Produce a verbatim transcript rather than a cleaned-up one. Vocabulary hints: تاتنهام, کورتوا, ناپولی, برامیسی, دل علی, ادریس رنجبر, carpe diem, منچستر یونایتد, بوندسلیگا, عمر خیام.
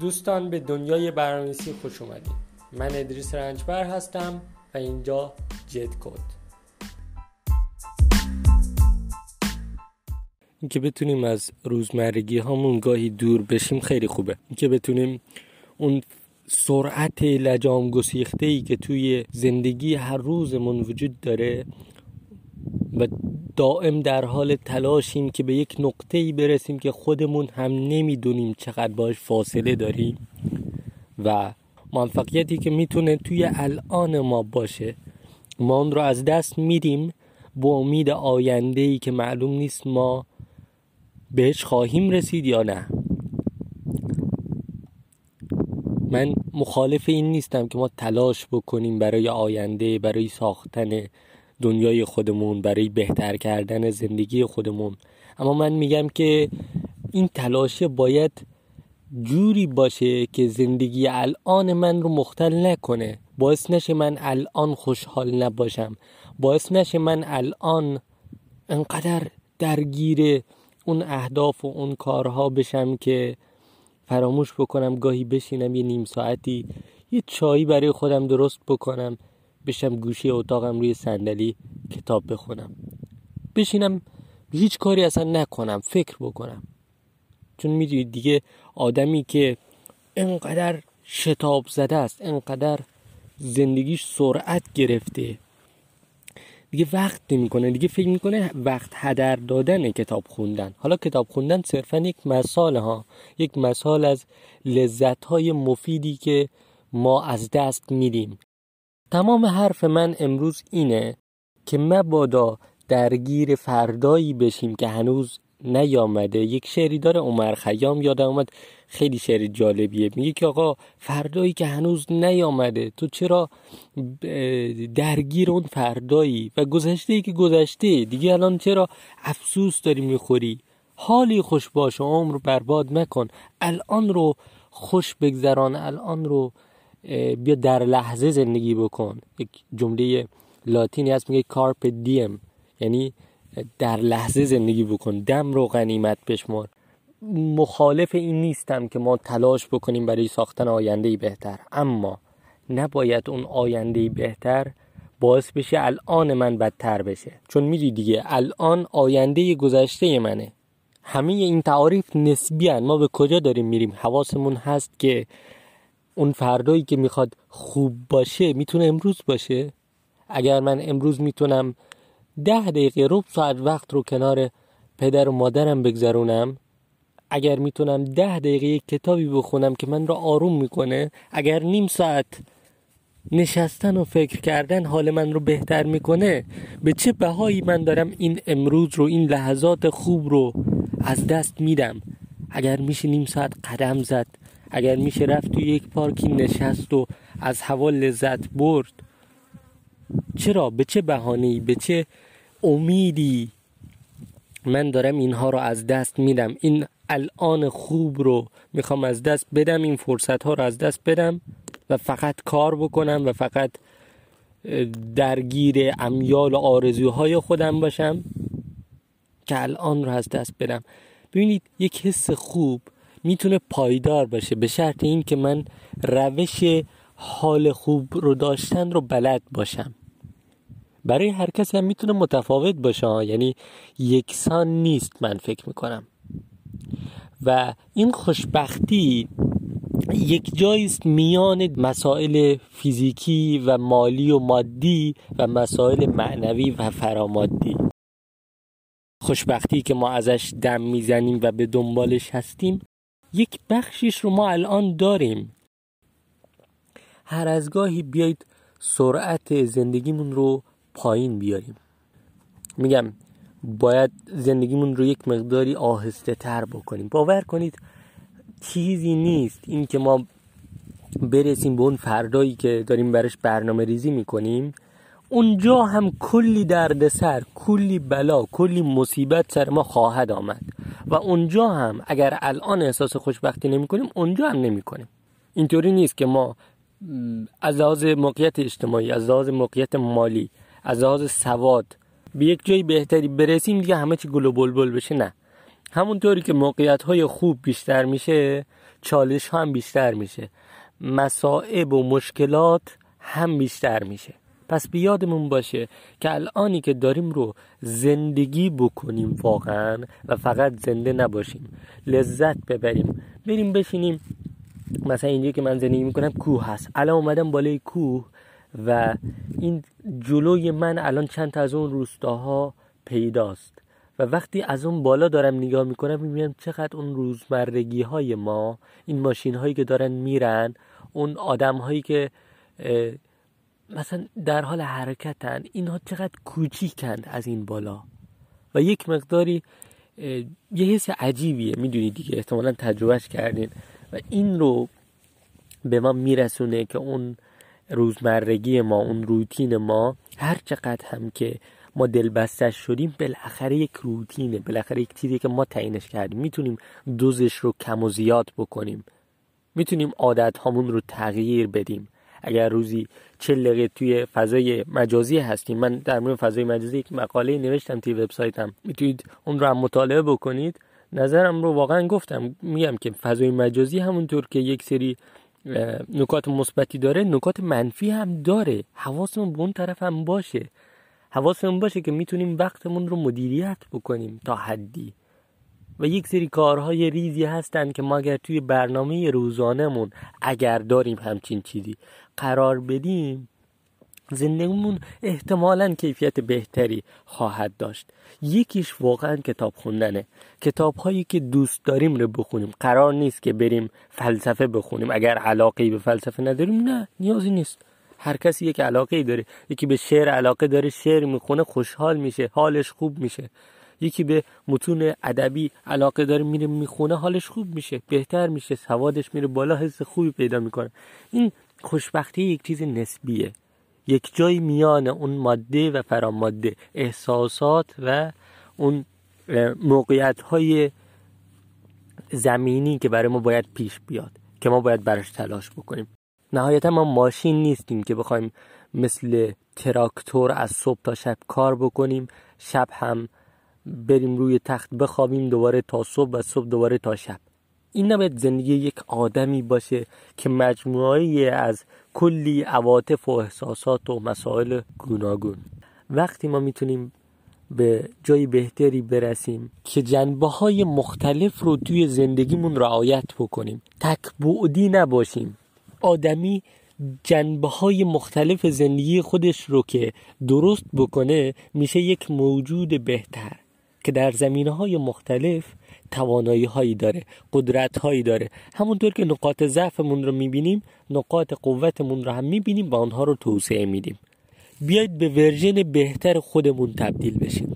دوستان، به دنیای برامیسی خوش اومدید. من ادریس رنجبر هستم و اینجا جد کد. اینکه بتونیم از روزمرگی هامون گاهی دور بشیم خیلی خوبه. اینکه بتونیم اون سرعت لجام گسیخته‌ای که توی زندگی هر روزمون وجود داره و دائم در حال تلاشیم که به یک نقطه‌ای برسیم که خودمون هم نمیدونیم چقدر باش فاصله داریم، و موفقیتی که میتونه توی الان ما باشه ما اون رو از دست میدیم با امید آینده‌ای که معلوم نیست ما بهش خواهیم رسید یا نه. من مخالف این نیستم که ما تلاش بکنیم برای آینده، برای ساختن دنیای خودمون، برای بهتر کردن زندگی خودمون، اما من میگم که این تلاش باید جوری باشه که زندگی الان من رو مختل نکنه، باعث نشه من الان خوشحال نباشم، باعث نشه من الان انقدر درگیر اون اهداف و اون کارها بشم که فراموش بکنم گاهی بشینم یه نیم ساعتی یه چایی برای خودم درست بکنم، بشم گوشه اتاقم روی صندلی کتاب بخونم، بشینم هیچ کاری اصلا نکنم، فکر بکنم. چون میدونید دیگه آدمی که انقدر شتاب زده است، انقدر زندگیش سرعت گرفته، دیگه وقت نمیکنه، دیگه فکر میکنه وقت هدر دادن کتاب خوندن. حالا کتاب خوندن صرفا یک مثال ها یک مثال از لذت های مفیدی که ما از دست میدیم. تمام حرف من امروز اینه که مبادا درگیر فردایی بشیم که هنوز نیامده. یک شعری داره عمر خیام یادم اومد، خیلی شعر جالبیه، میگه که آقا فردایی که هنوز نیامده تو چرا درگیر اون فردایی و گذشته‌ای که گذشته دیگه الان چرا افسوس داری میخوری؟ حالی خوش باش و عمر برباد مکن، الان رو خوش بگذران، الان رو بیا در لحظه زندگی بکن. یک جمله لاتینی هست میگه carpe diem، یعنی در لحظه زندگی بکن، دم رو غنیمت بشمار. مخالف این نیستم که ما تلاش بکنیم برای ساختن آینده‌ای بهتر، اما نباید اون آینده‌ای بهتر باعث بشه الان من بدتر بشه. چون میدونی دیگه الان آینده گذشته منه. همه این تعاریف نسبی هن. ما به کجا داریم میریم؟ حواسمون هست که اون فردایی که میخواد خوب باشه میتونه امروز باشه؟ اگر من امروز میتونم ده دقیقه ربع ساعت وقت رو کنار پدر و مادرم بگذرونم، اگر میتونم ده دقیقه کتابی بخونم که من رو آروم میکنه، اگر نیم ساعت نشستن و فکر کردن حال من رو بهتر میکنه، به چه بهایی من دارم این امروز رو، این لحظات خوب رو از دست میدم؟ اگر میشه نیم ساعت قدم زد، اگر میشه رفت توی یک پارکی نشست و از هوا لذت برد، چرا؟ به چه بهانه‌ای، به چه امیدی من دارم اینها رو از دست میدم؟ این الان خوب رو میخوام از دست بدم، این فرصت ها رو از دست بدم و فقط کار بکنم و فقط درگیر امیال و آرزوهای خودم باشم که الان رو از دست بدم. ببینید، یک حس خوب میتونه پایدار باشه به شرط این که من روش حال خوب رو داشتن رو بلد باشم. برای هر کس هم میتونه متفاوت باشه، یعنی یکسان نیست من فکر میکنم. و این خوشبختی یک جاییست میان مسائل فیزیکی و مالی و مادی و مسائل معنوی و فرامادی. خوشبختی که ما ازش دم میزنیم و به دنبالش هستیم، یک بخشیش رو ما الان داریم. هر از گاهی بیایید سرعت زندگیمون رو پایین بیاریم. میگم باید زندگیمون رو یک مقداری آهسته تر بکنیم. باور کنید چیزی نیست این که ما برسیم به اون فردایی که داریم براش برنامه ریزی میکنیم، اونجا هم کلی دردسر، کلی بلا، کلی مصیبت سر ما خواهد آمد و اونجا هم اگر الان احساس خوشبختی نمی کنیم اونجا هم نمی کنیم. اینطوری نیست که ما از لحاظ موقعیت اجتماعی، از لحاظ موقعیت مالی، از لحاظ سواد به یک جای بهتری برسیم دیگه همه چی گل و بلبل بشه. نه، همونطوری که موقعیت‌های خوب بیشتر میشه چالش هم بیشتر میشه، مصائب و مشکلات هم بیشتر میشه. پس بیادمون باشه که الانی که داریم رو زندگی بکنیم واقعا و فقط زنده نباشیم، لذت ببریم. بریم بشینیم، مثلا اینجا که من زندگی میکنم کوه هست، الان اومدم بالای کوه و این جلوی من الان چند تا از اون روستاها پیداست و وقتی از اون بالا دارم نگاه میکنم میبینم چقدر اون روزمرگی های ما، این ماشین هایی که دارن میرن، اون آدم هایی که مثلا در حال حرکتن، اینها چقدر کوچیکند از این بالا و یک مقداری یه حس عجیبیه، میدونید دیگه، احتمالا تجربهش کردین و این رو به ما میرسونه که اون روزمرگی ما، اون روتین ما، هر چقدر هم که ما دلبستش شدیم، بالاخره یک روتینه، بالاخره یک چیزی که ما تعیینش کردیم. میتونیم دوزش رو کم و زیاد بکنیم، میتونیم عادت هامون رو تغییر بدیم. اگر روزی چهل دقیقه توی فضای مجازی هستیم، من در مورد فضای مجازی یک مقاله نوشتم توی وبسایتم، میتونید اون رو هم مطالعه بکنید. نظرم رو واقعا گفتم، میگم که فضای مجازی همونطور که یک سری نکات مثبتی داره، نکات منفی هم داره. حواسمون به اون طرف هم باشه، حواسمون باشه که میتونیم وقتمون رو مدیریت بکنیم تا حدی و یک سری کارهای ریزی هستن که ما اگر توی برنامه روزانمون، اگر داریم همچین چیزی قرار بدیم، زندگیمون احتمالاً کیفیت بهتری خواهد داشت. یکیش واقعاً کتاب خوندنه، کتاب‌هایی که دوست داریم رو بخونیم. قرار نیست که بریم فلسفه بخونیم، اگر علاقه‌ای به فلسفه نداریم نه، نیازی نیست. هر کسی یک علاقه‌ای داره، یکی به شعر علاقه داره، شعر میخونه خوشحال میشه، حالش خوب میشه. یکی به متون ادبی علاقه داره، میره میخونه، حالش خوب میشه، بهتر میشه، سوادش میره بالا، حس خوبی پیدا میکنه. این خوشبختی یک چیز نسبیه، یک جای میانه اون ماده و فراماده، احساسات و اون موقعیت‌های زمینی که برای ما باید پیش بیاد، که ما باید براش تلاش بکنیم. نهایتا ما ماشین نیستیم که بخوایم مثل تراکتور از صبح تا شب کار بکنیم، شب هم بریم روی تخت بخوابیم، دوباره تا صبح و صبح دوباره تا شب. این نباید زندگی یک آدمی باشه که مجموعه‌ای از کلی عواطف و احساسات و مسائل گوناگون. وقتی ما میتونیم به جای بهتری برسیم که جنبه‌های مختلف رو توی زندگیمون رعایت بکنیم، تک بعدی نباشیم. آدمی جنبه‌های مختلف زندگی خودش رو که درست بکنه، میشه یک موجود بهتر که در زمینه‌های مختلف توانایی‌هایی داره، قدرت‌هایی داره. همونطور که نقاط ضعفمون رو می‌بینیم، نقاط قوتمون رو هم می‌بینیم و آنها رو توسعه میدیم. بیایید به ورژن بهتر خودمون تبدیل بشیم.